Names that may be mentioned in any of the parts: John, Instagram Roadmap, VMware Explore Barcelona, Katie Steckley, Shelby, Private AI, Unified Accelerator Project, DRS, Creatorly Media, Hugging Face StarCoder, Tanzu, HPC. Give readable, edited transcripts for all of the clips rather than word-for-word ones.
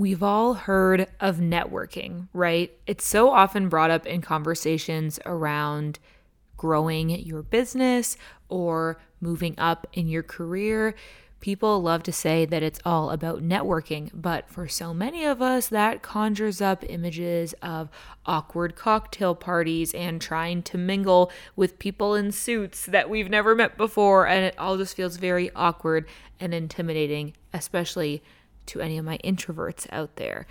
We've all heard of networking, right? It's so often brought up in conversations around growing your business or moving up in your career. People love to say that it's all about networking, but for so many of us, that conjures up images of awkward cocktail parties and trying to mingle with people in suits that we've never met before, and it all just feels very awkward and intimidating, especially to any of my introverts out there.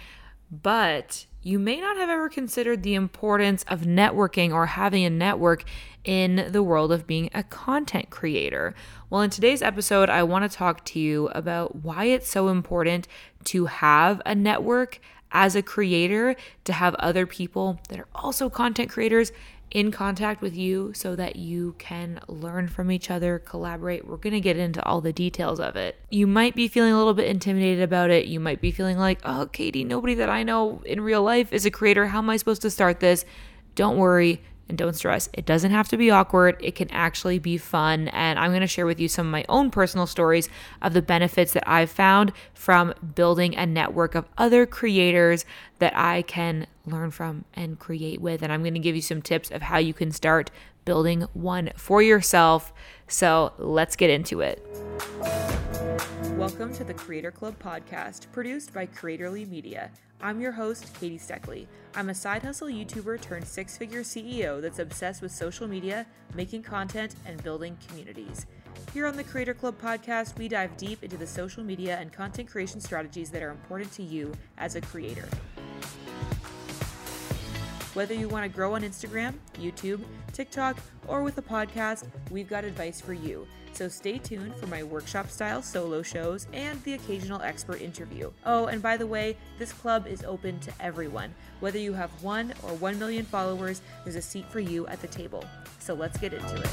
But you may not have ever considered the importance of networking or having a network in the world of being a content creator. Well, in today's episode, I want to talk to you about why it's so important to have a network as a creator, to have other people that are also content creators in contact with you so that you can learn from each other, collaborate. We're going to get into all the details of it. You might be feeling a little bit intimidated about it. You might be feeling like, oh, Katie, nobody that I know in real life is a creator. How am I supposed to start this? Don't worry and don't stress. It doesn't have to be awkward. It can actually be fun. And I'm going to share with you some of my own personal stories of the benefits that I've found from building a network of other creators that I can learn from and create with. And I'm going to give you some tips of how you can start building one for yourself. So let's get into it. Welcome to the Creator Club podcast, produced by Creatorly Media. I'm your host, Katie Steckley. I'm a side hustle YouTuber turned six-figure CEO that's obsessed with social media, making content, and building communities. Here on the Creator Club podcast, we dive deep into the social media and content creation strategies that are important to you as a creator. Whether you want to grow on Instagram, YouTube, TikTok, or with a podcast, we've got advice for you. So stay tuned for my workshop-style solo shows and the occasional expert interview. Oh, and by the way, this club is open to everyone. Whether you have 1 or 1 million followers, there's a seat for you at the table. So let's get into it.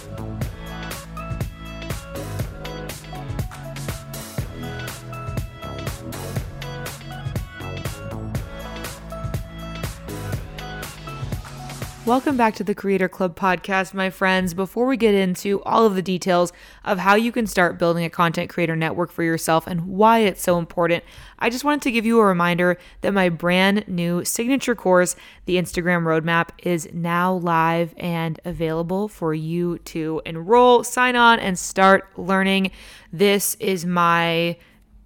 Welcome back to the Creator Club podcast, my friends. Before we get into all of the details of how you can start building a content creator network for yourself and why it's so important, I just wanted to give you a reminder that my brand new signature course, the Instagram Roadmap, is now live and available for you to enroll, sign on, and start learning. This is my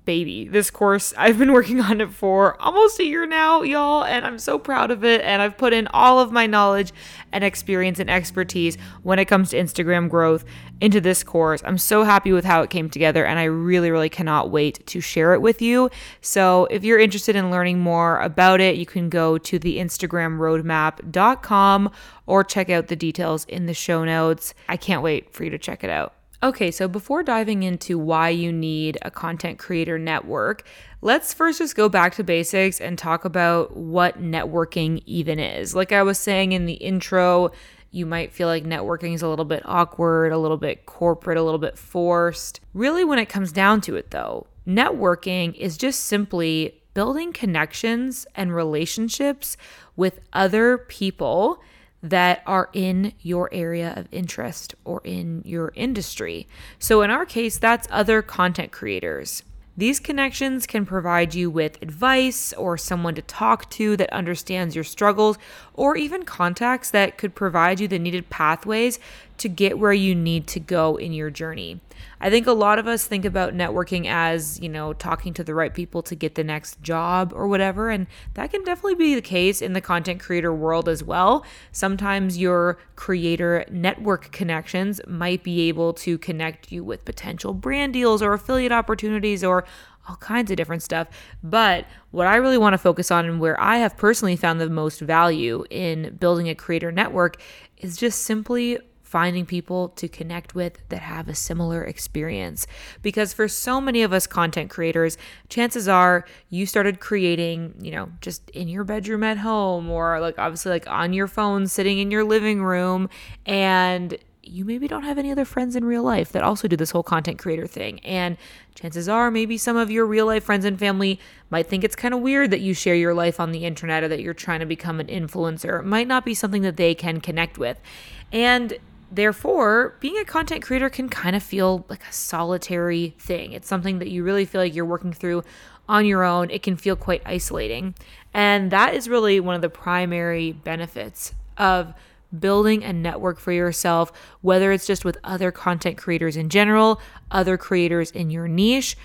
baby. This course, I've been working on it for almost a year now, y'all, and I'm so proud of it. And I've put in all of my knowledge and experience and expertise when it comes to Instagram growth into this course. I'm so happy with how it came together, and I really, really cannot wait to share it with you. So if you're interested in learning more about it, you can go to the InstagramRoadmap.com or check out the details in the show notes. I can't wait for you to check it out. Okay, so before diving into why you need a content creator network, let's first just go back to basics and talk about what networking even is. Like I was saying in the intro, you might feel like networking is a little bit awkward, a little bit corporate, a little bit forced. Really, when it comes down to it though, networking is just simply building connections and relationships with other people that are in your area of interest or in your industry. So in our case, that's other content creators. These connections can provide you with advice or someone to talk to that understands your struggles, or even contacts that could provide you the needed pathways to get where you need to go in your journey. I think a lot of us think about networking as, you know, talking to the right people to get the next job or whatever, and that can definitely be the case in the content creator world as well. Sometimes your creator network connections might be able to connect you with potential brand deals or affiliate opportunities or all kinds of different stuff. But what I really want to focus on, and where I have personally found the most value in building a creator network, is just simply finding people to connect with that have a similar experience. Because for so many of us content creators, chances are you started creating, you know, just in your bedroom at home, or like obviously like on your phone sitting in your living room, and you maybe don't have any other friends in real life that also do this whole content creator thing. And chances are maybe some of your real life friends and family might think it's kind of weird that you share your life on the internet, or that you're trying to become an influencer. It might not be something that they can connect with. And therefore, being a content creator can kind of feel like a solitary thing. It's something that you really feel like you're working through on your own, it can feel quite isolating. And that is really one of the primary benefits of building a network for yourself, whether it's just with other content creators in general, other creators in your niche.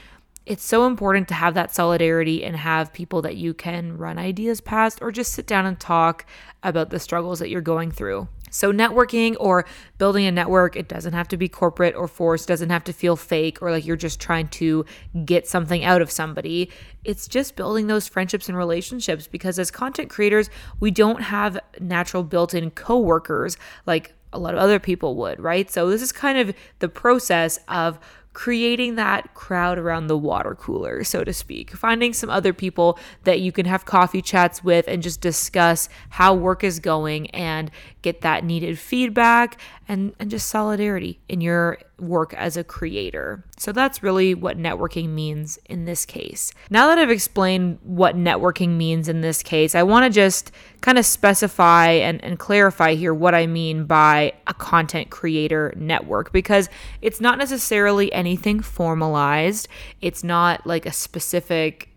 It's so important to have that solidarity and have people that you can run ideas past or just sit down and talk about the struggles that you're going through. So networking or building a network, it doesn't have to be corporate or forced, doesn't have to feel fake or like you're just trying to get something out of somebody. It's just building those friendships and relationships, because as content creators, we don't have natural built-in coworkers like a lot of other people would, right? So this is kind of the process of creating that crowd around the water cooler, so to speak, finding some other people that you can have coffee chats with and just discuss how work is going and get that needed feedback and just solidarity in your work as a creator. So that's really what networking means in this case. Now that I've explained what networking means in this case, I want to just kind of specify and clarify here what I mean by a content creator network, because it's not necessarily anything formalized. It's not like a specific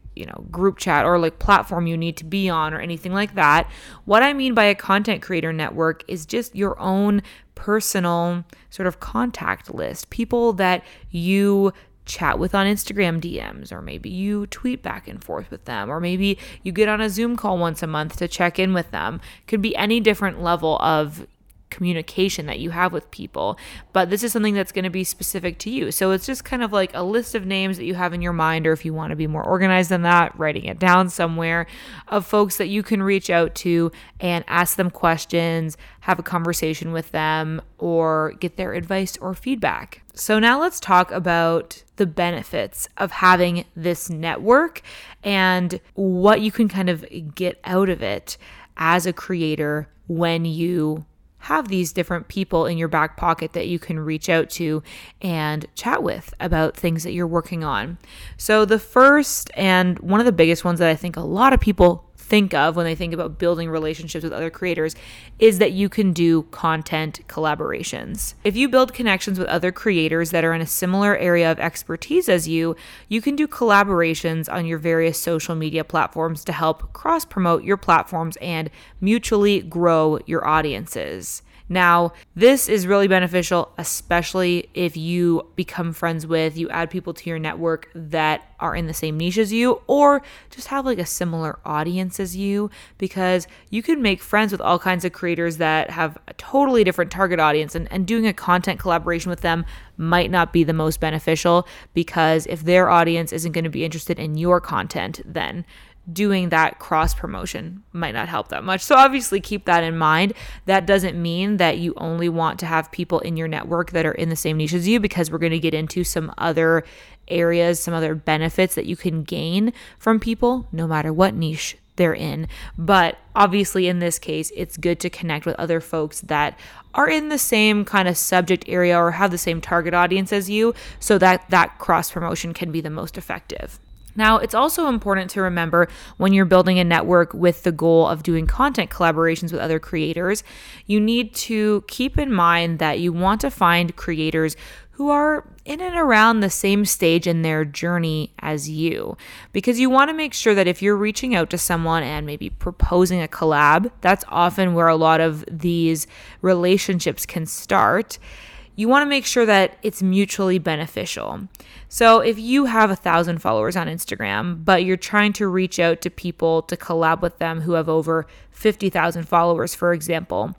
group chat or like platform you need to be on or anything like that. What I mean by a content creator network is just your own personal sort of contact list, people that you chat with on Instagram DMs, or maybe you tweet back and forth with them, or maybe you get on a Zoom call once a month to check in with them. Could be any different level of communication that you have with people, but this is something that's going to be specific to you. So it's just kind of like a list of names that you have in your mind, or if you want to be more organized than that, writing it down somewhere, of folks that you can reach out to and ask them questions, have a conversation with them, or get their advice or feedback. So now let's talk about the benefits of having this network and what you can kind of get out of it as a creator when you have these different people in your back pocket that you can reach out to and chat with about things that you're working on. So the first and one of the biggest ones that I think a lot of people think of when they think about building relationships with other creators is that you can do content collaborations. If you build connections with other creators that are in a similar area of expertise as you, you can do collaborations on your various social media platforms to help cross-promote your platforms and mutually grow your audiences. Now, this is really beneficial, especially if you become friends with, you add people to your network that are in the same niche as you, or just have like a similar audience as you, because you can make friends with all kinds of creators that have a totally different target audience, and doing a content collaboration with them might not be the most beneficial, because if their audience isn't going to be interested in your content, then doing that cross promotion might not help that much. So obviously keep that in mind. That doesn't mean that you only want to have people in your network that are in the same niche as you, because we're going to get into some other areas, some other benefits that you can gain from people no matter what niche they're in. But obviously in this case, it's good to connect with other folks that are in the same kind of subject area or have the same target audience as you, so that that cross promotion can be the most effective. Now, it's also important to remember when you're building a network with the goal of doing content collaborations with other creators, you need to keep in mind that you want to find creators who are in and around the same stage in their journey as you, because you want to make sure that if you're reaching out to someone and maybe proposing a collab, that's often where a lot of these relationships can start. You want to make sure that it's mutually beneficial. So if you have 1,000 followers on Instagram, but you're trying to reach out to people to collab with them who have over 50,000 followers, for example,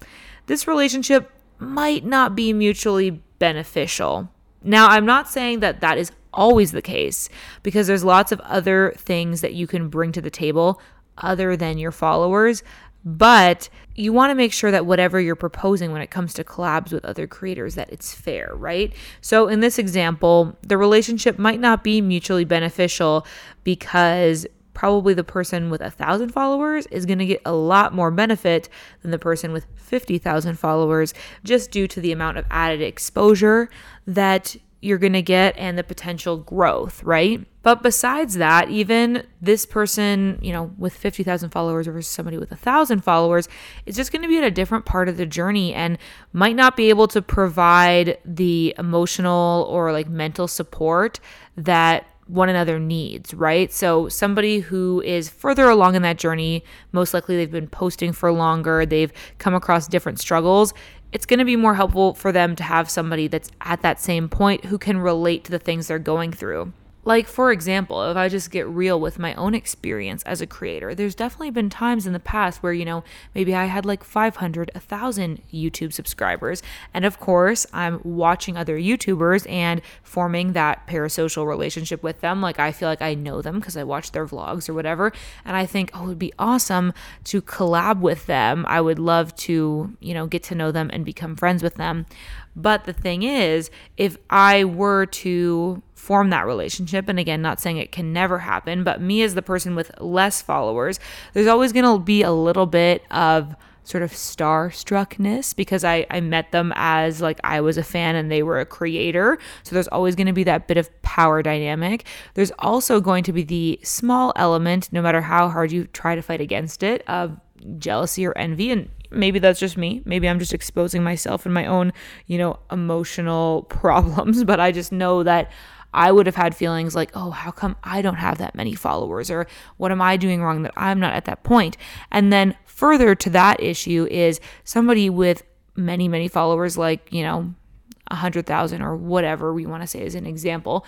this relationship might not be mutually beneficial. Now, I'm not saying that that is always the case, because there's lots of other things that you can bring to the table other than your followers. But you want to make sure that whatever you're proposing when it comes to collabs with other creators, that it's fair, right? So in this example, the relationship might not be mutually beneficial, because probably the person with 1,000 followers is going to get a lot more benefit than the person with 50,000 followers, just due to the amount of added exposure that you're going to get and the potential growth, right? But besides that, even this person, with 50,000 followers versus somebody with 1,000 followers, is just going to be at a different part of the journey and might not be able to provide the emotional or mental support that one another needs, right? So somebody who is further along in that journey, most likely they've been posting for longer, they've come across different struggles, it's going to be more helpful for them to have somebody that's at that same point who can relate to the things they're going through. Like, for example, if I just get real with my own experience as a creator, there's definitely been times in the past where, you know, maybe I had like 500, 1,000 YouTube subscribers. And of course, I'm watching other YouTubers and forming that parasocial relationship with them. Like, I feel like I know them because I watch their vlogs or whatever. And I think, oh, it would be awesome to collab with them. I would love to, you know, get to know them and become friends with them. But the thing is, if I were to form that relationship, and again, not saying it can never happen, but me as the person with less followers, there's always going to be a little bit of sort of starstruckness because I met them as like I was a fan and they were a creator. So there's always going to be that bit of power dynamic. There's also going to be the small element, no matter how hard you try to fight against it, of jealousy or envy. And maybe that's just me. Maybe I'm just exposing myself and my own, you know, emotional problems. But I just know that I would have had feelings like, oh, how come I don't have that many followers? Or what am I doing wrong that I'm not at that point? And then further to that issue is somebody with many, many followers, like, you know, 100,000 or whatever we want to say as an example.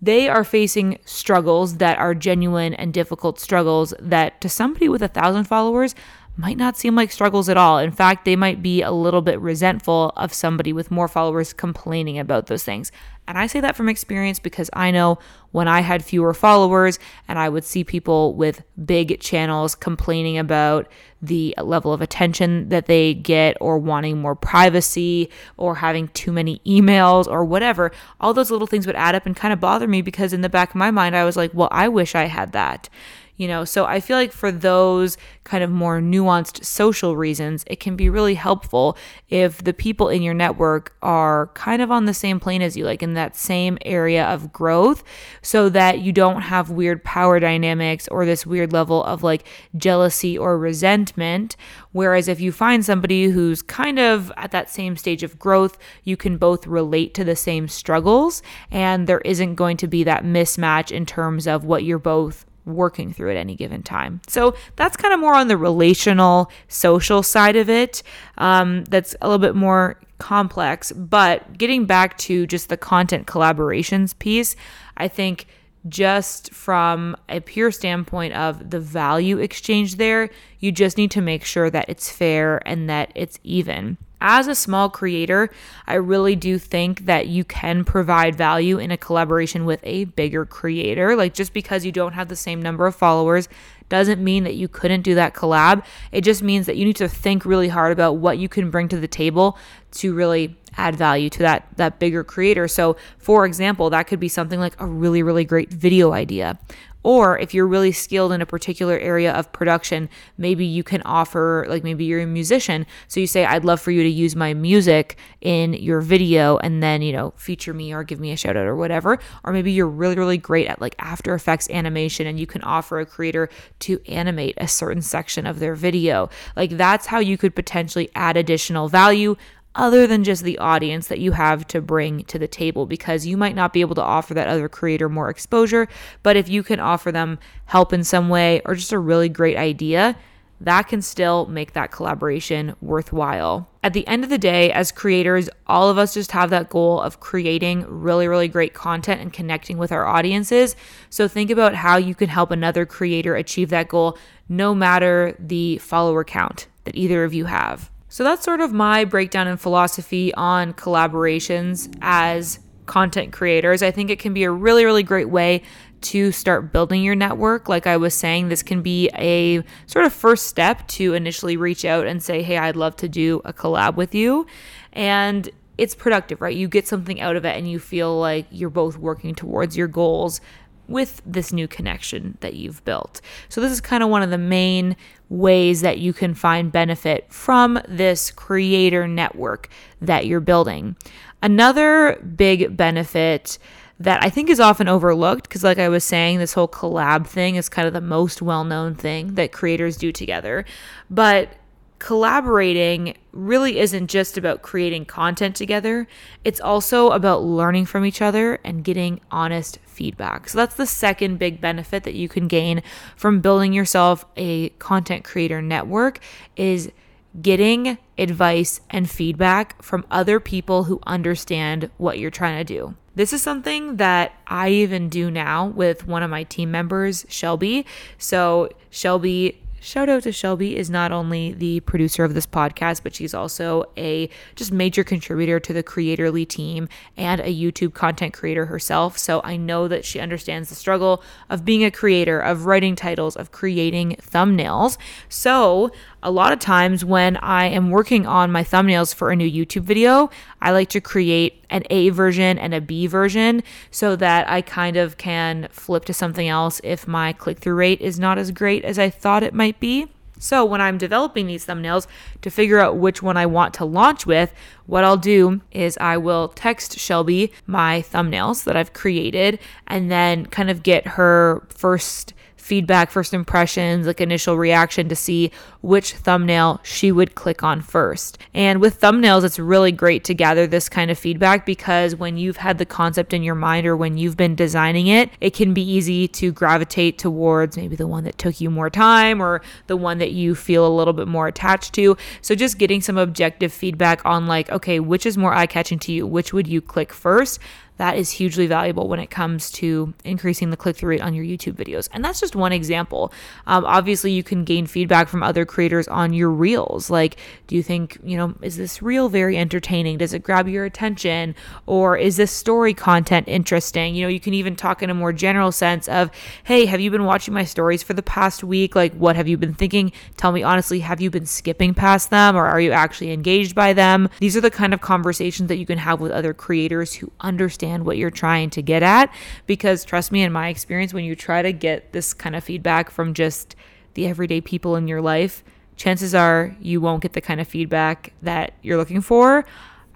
They are facing struggles that are genuine and difficult struggles that to somebody with 1,000 followers might not seem like struggles at all. In fact, they might be a little bit resentful of somebody with more followers complaining about those things. And I say that from experience because I know when I had fewer followers and I would see people with big channels complaining about the level of attention that they get or wanting more privacy or having too many emails or whatever, all those little things would add up and kind of bother me because in the back of my mind, I was like, well, I wish I had that. You know, so I feel like for those kind of more nuanced social reasons, it can be really helpful if the people in your network are kind of on the same plane as you, like in that same area of growth, so that you don't have weird power dynamics or this weird level of like jealousy or resentment. Whereas if you find somebody who's kind of at that same stage of growth, you can both relate to the same struggles and there isn't going to be that mismatch in terms of what you're both working through at any given time. So that's kind of more on the relational, social side of it. That's a little bit more complex, but getting back to just the content collaborations piece, I think just from a pure standpoint of the value exchange there, you just need to make sure that it's fair and that it's even. As a small creator, I really do think that you can provide value in a collaboration with a bigger creator. Like, just because you don't have the same number of followers doesn't mean that you couldn't do that collab. It just means that you need to think really hard about what you can bring to the table to really add value to that bigger creator. So, for example, that could be something like a really, really great video idea. Or if you're really skilled in a particular area of production, maybe you can offer, like maybe you're a musician. So you say, I'd love for you to use my music in your video and then, you know, feature me or give me a shout out or whatever. Or maybe you're really, really great at like After Effects animation and you can offer a creator to animate a certain section of their video. Like, that's how you could potentially add additional value other than just the audience that you have to bring to the table, because you might not be able to offer that other creator more exposure, but if you can offer them help in some way or just a really great idea, that can still make that collaboration worthwhile. At the end of the day, as creators, all of us just have that goal of creating really, really great content and connecting with our audiences. So think about how you can help another creator achieve that goal, no matter the follower count that either of you have. So that's sort of my breakdown and philosophy on collaborations as content creators. I think it can be a really, really great way to start building your network. Like I was saying, this can be a sort of first step to initially reach out and say, hey, I'd love to do a collab with you. And it's productive, right? You get something out of it and you feel like you're both working towards your goals with this new connection that you've built. So this is kind of one of the main ways that you can find benefit from this creator network that you're building. Another big benefit that I think is often overlooked, because like I was saying, this whole collab thing is kind of the most well-known thing that creators do together. But collaborating really isn't just about creating content together. It's also about learning from each other and getting honest feedback. So that's the second big benefit that you can gain from building yourself a content creator network, is getting advice and feedback from other people who understand what you're trying to do. This is something that I even do now with one of my team members, Shelby. So Shelby, shout out to Shelby, is not only the producer of this podcast, but she's also a just major contributor to the Creatorly team and a YouTube content creator herself. So I know that she understands the struggle of being a creator, of writing titles, of creating thumbnails. So a lot of times when I am working on my thumbnails for a new YouTube video, I like to create an A version and a B version so that I kind of can flip to something else if my click-through rate is not as great as I thought it might be. So when I'm developing these thumbnails to figure out which one I want to launch with, what I'll do is I will text Shelby my thumbnails that I've created and then kind of get her first feedback, first impressions, like initial reaction to see which thumbnail she would click on first. And with thumbnails, it's really great to gather this kind of feedback, because when you've had the concept in your mind or when you've been designing it, it can be easy to gravitate towards maybe the one that took you more time or the one that you feel a little bit more attached to. So just getting some objective feedback on like, okay, which is more eye-catching to you? Which would you click first? That is hugely valuable when it comes to increasing the click-through rate on your YouTube videos. And that's just one example. Obviously, you can gain feedback from other creators on your reels. Like, do you think, is this reel very entertaining? Does it grab your attention? Or is this story content interesting? You can even talk in a more general sense of, hey, have you been watching my stories for the past week? Like, what have you been thinking? Tell me honestly, have you been skipping past them? Or are you actually engaged by them? These are the kind of conversations that you can have with other creators who understand what you're trying to get at, because trust me, in my experience, when you try to get this kind of feedback from just the everyday people in your life, chances are you won't get the kind of feedback that you're looking for.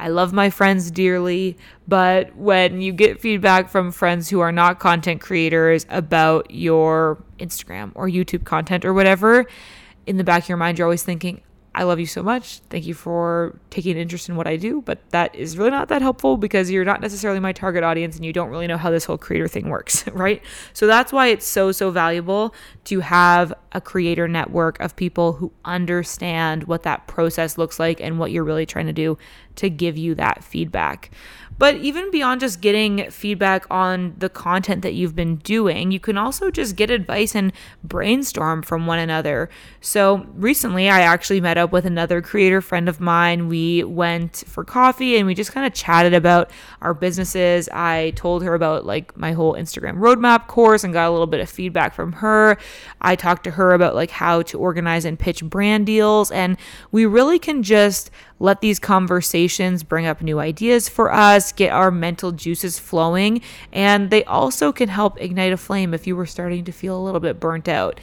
I love my friends dearly, but when you get feedback from friends who are not content creators about your Instagram or YouTube content or whatever, in the back of your mind, you're always thinking, I love you so much. Thank you for taking an interest in what I do, but that is really not that helpful because you're not necessarily my target audience and you don't really know how this whole creator thing works, right? So that's why it's so valuable to have a creator network of people who understand what that process looks like and what you're really trying to do to give you that feedback. But even beyond just getting feedback on the content that you've been doing, you can also just get advice and brainstorm from one another. So recently I actually met up with another creator friend of mine. We went for coffee and we just kind of chatted about our businesses. I told her about like my whole Instagram roadmap course and got a little bit of feedback from her. I talked to her about like how to organize and pitch brand deals. And we really can just let these conversations bring up new ideas for us, get our mental juices flowing, and they also can help ignite a flame if you were starting to feel a little bit burnt out.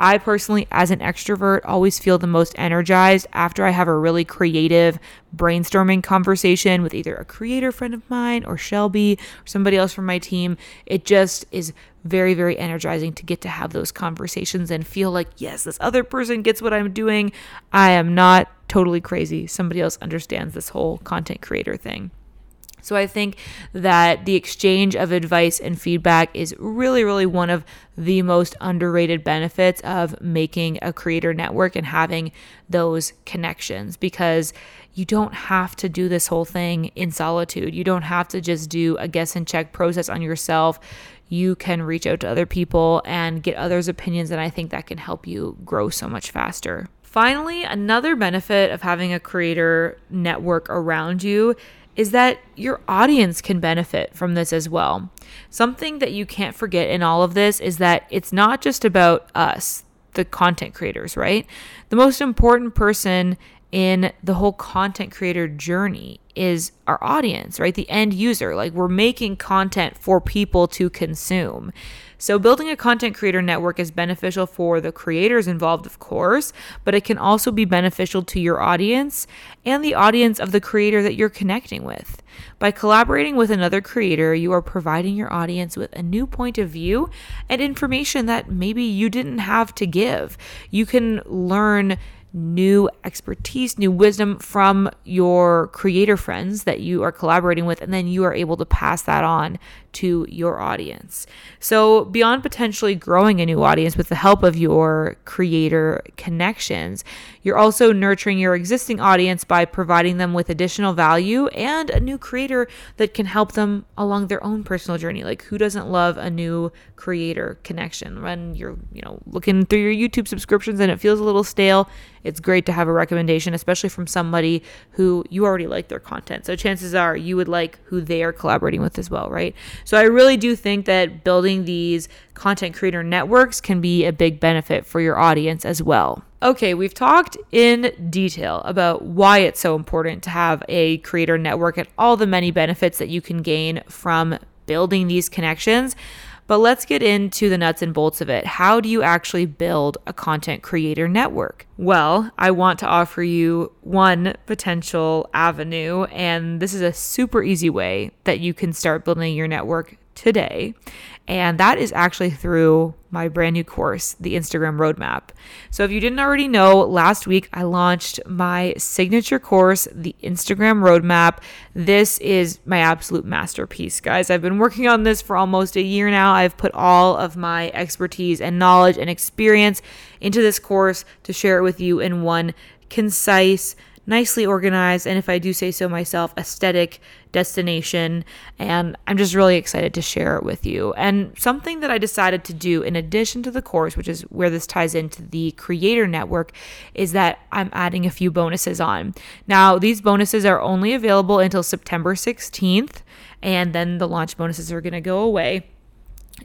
I personally, as an extrovert, always feel the most energized after I have a really creative brainstorming conversation with either a creator friend of mine or Shelby or somebody else from my team. It just is very energizing to get to have those conversations and feel like, yes, this other person gets what I'm doing. I am not totally crazy. Somebody else understands this whole content creator thing. So I think that the exchange of advice and feedback is really one of the most underrated benefits of making a creator network and having those connections, because you don't have to do this whole thing in solitude. You don't have to just do a guess and check process on yourself. You can reach out to other people and get others' opinions, and I think that can help you grow so much faster. Finally, another benefit of having a creator network around you is that your audience can benefit from this as well. Something that you can't forget in all of this is that it's not just about us, the content creators, right? The most important person in the whole content creator journey is our audience, right? The end user. Like, we're making content for people to consume. So building a content creator network is beneficial for the creators involved, of course, but it can also be beneficial to your audience and the audience of the creator that you're connecting with. By collaborating with another creator, you are providing your audience with a new point of view and information that maybe you didn't have to give. You can learn new expertise, new wisdom from your creator friends that you are collaborating with, and then you are able to pass that on to your audience. So beyond potentially growing a new audience with the help of your creator connections, you're also nurturing your existing audience by providing them with additional value and a new creator that can help them along their own personal journey. Like, who doesn't love a new creator connection? When you're, looking through your YouTube subscriptions and it feels a little stale, it's great to have a recommendation, especially from somebody who you already like their content. So chances are you would like who they are collaborating with as well, right? So I really do think that building these content creator networks can be a big benefit for your audience as well. Okay, we've talked in detail about why it's so important to have a creator network and all the many benefits that you can gain from building these connections. But let's get into the nuts and bolts of it. How do you actually build a content creator network? Well, I want to offer you one potential avenue, and this is a super easy way that you can start building your network today. And that is actually through my brand new course, the Instagram Roadmap. So if you didn't already know, last week I launched my signature course, the Instagram Roadmap. This is my absolute masterpiece, guys. I've been working on this for almost a year now. I've put all of my expertise and knowledge and experience into this course to share it with you in one concise, nicely organized, and if I do say so myself, aesthetic destination. And I'm just really excited to share it with you. And something that I decided to do in addition to the course, which is where this ties into the creator network, is that I'm adding a few bonuses on. Now, these bonuses are only available until September 16th, and then the launch bonuses are going to go away.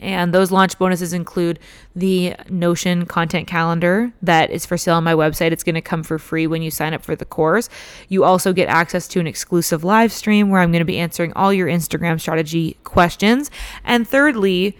And those launch bonuses include the Notion content calendar that is for sale on my website. It's going to come for free when you sign up for the course. You also get access to an exclusive live stream where I'm going to be answering all your Instagram strategy questions. And thirdly,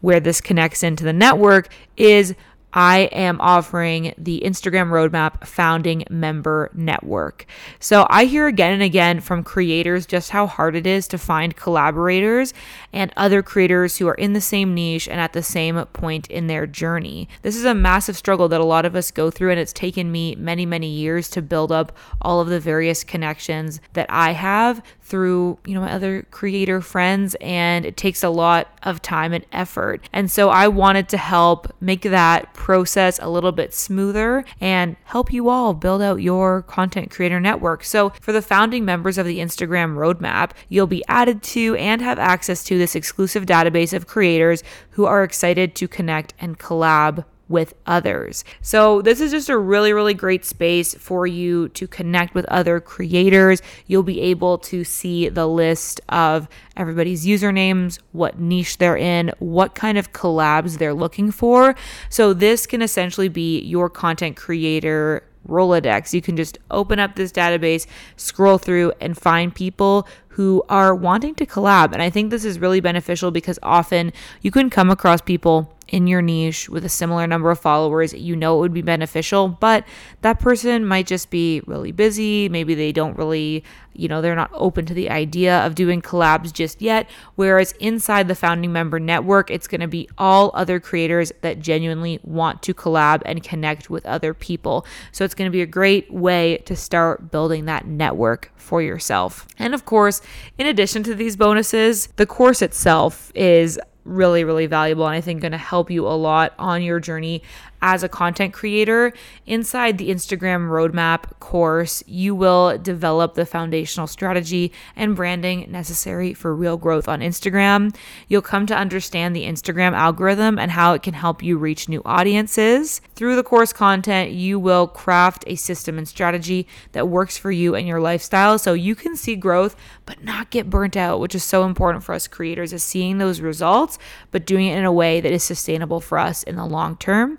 where this connects into the network is I am offering the Instagram Roadmap Founding Member Network. So I hear again and again from creators just how hard it is to find collaborators and other creators who are in the same niche and at the same point in their journey. This is a massive struggle that a lot of us go through, and it's taken me many, many years to build up all of the various connections that I have through, my other creator friends, and it takes a lot of time and effort. And so I wanted to help make that process a little bit smoother and help you all build out your content creator network. So for the founding members of the Instagram Roadmap, you'll be added to and have access to this exclusive database of creators who are excited to connect and collab with others. So this is just a really, really great space for you to connect with other creators. You'll be able to see the list of everybody's usernames, what niche they're in, what kind of collabs they're looking for. So this can essentially be your content creator Rolodex. You can just open up this database, scroll through, and find people who are wanting to collab. And I think this is really beneficial because often you can come across people in your niche with a similar number of followers. It would be beneficial, but that person might just be really busy. Maybe they don't really, they're not open to the idea of doing collabs just yet. Whereas inside the founding member network, it's going to be all other creators that genuinely want to collab and connect with other people. So it's going to be a great way to start building that network for yourself. And of course, in addition to these bonuses, the course itself is really, really valuable, and I think going to help you a lot on your journey as a content creator. Inside the Instagram Roadmap course, you will develop the foundational strategy and branding necessary for real growth on Instagram. You'll come to understand the Instagram algorithm and how it can help you reach new audiences. Through the course content, you will craft a system and strategy that works for you and your lifestyle so you can see growth but not get burnt out, which is so important for us creators, is seeing those results but doing it in a way that is sustainable for us in the long term.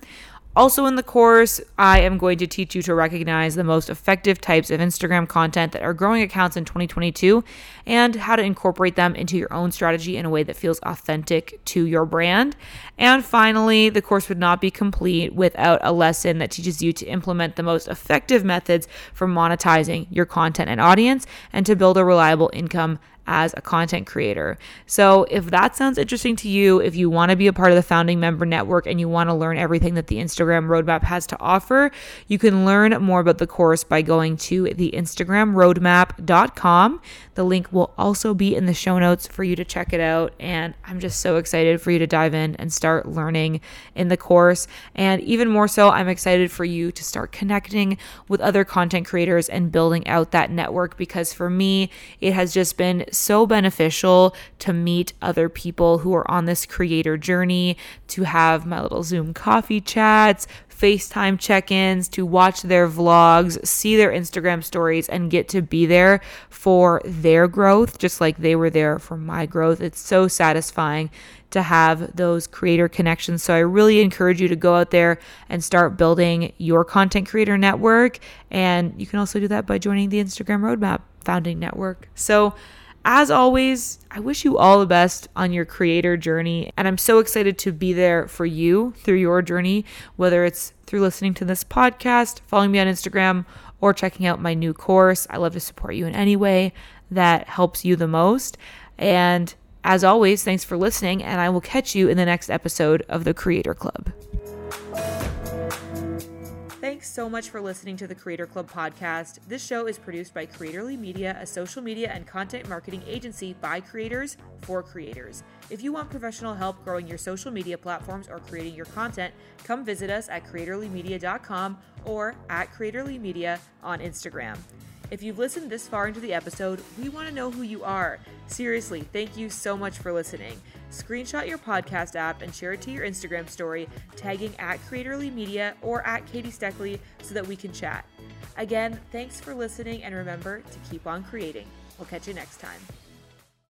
Also in the course, I am going to teach you to recognize the most effective types of Instagram content that are growing accounts in 2022 and how to incorporate them into your own strategy in a way that feels authentic to your brand. And finally, the course would not be complete without a lesson that teaches you to implement the most effective methods for monetizing your content and audience and to build a reliable income as a content creator. So if that sounds interesting to you, if you want to be a part of the founding member network and you want to learn everything that the Instagram Roadmap has to offer, you can learn more about the course by going to theinstagramroadmap.com. The link will also be in the show notes for you to check it out. And I'm just so excited for you to dive in and start learning in the course. And even more so, I'm excited for you to start connecting with other content creators and building out that network, because for me, it has just been so beneficial to meet other people who are on this creator journey, to have my little Zoom coffee chats, FaceTime check-ins, to watch their vlogs, see their Instagram stories, and get to be there for their growth, just like they were there for my growth. It's so satisfying to have those creator connections. So I really encourage you to go out there and start building your content creator network. And you can also do that by joining the Instagram Roadmap founding network. So as always, I wish you all the best on your creator journey, and I'm so excited to be there for you through your journey, whether it's through listening to this podcast, following me on Instagram, or checking out my new course. I love to support you in any way that helps you the most. And as always, thanks for listening, and I will catch you in the next episode of The Creator Club. Thanks so much for listening to the Creator Club podcast. This show is produced by Creatorly Media, a social media and content marketing agency by creators for creators. If you want professional help growing your social media platforms or creating your content, come visit us at creatorlymedia.com or at Creatorly Media on Instagram. If you've listened this far into the episode, we want to know who you are. Seriously, thank you so much for listening. Screenshot your podcast app and share it to your Instagram story, tagging at Creatorly Media or at Katie Steckley so that we can chat. Again, thanks for listening, and remember to keep on creating. We'll catch you next time.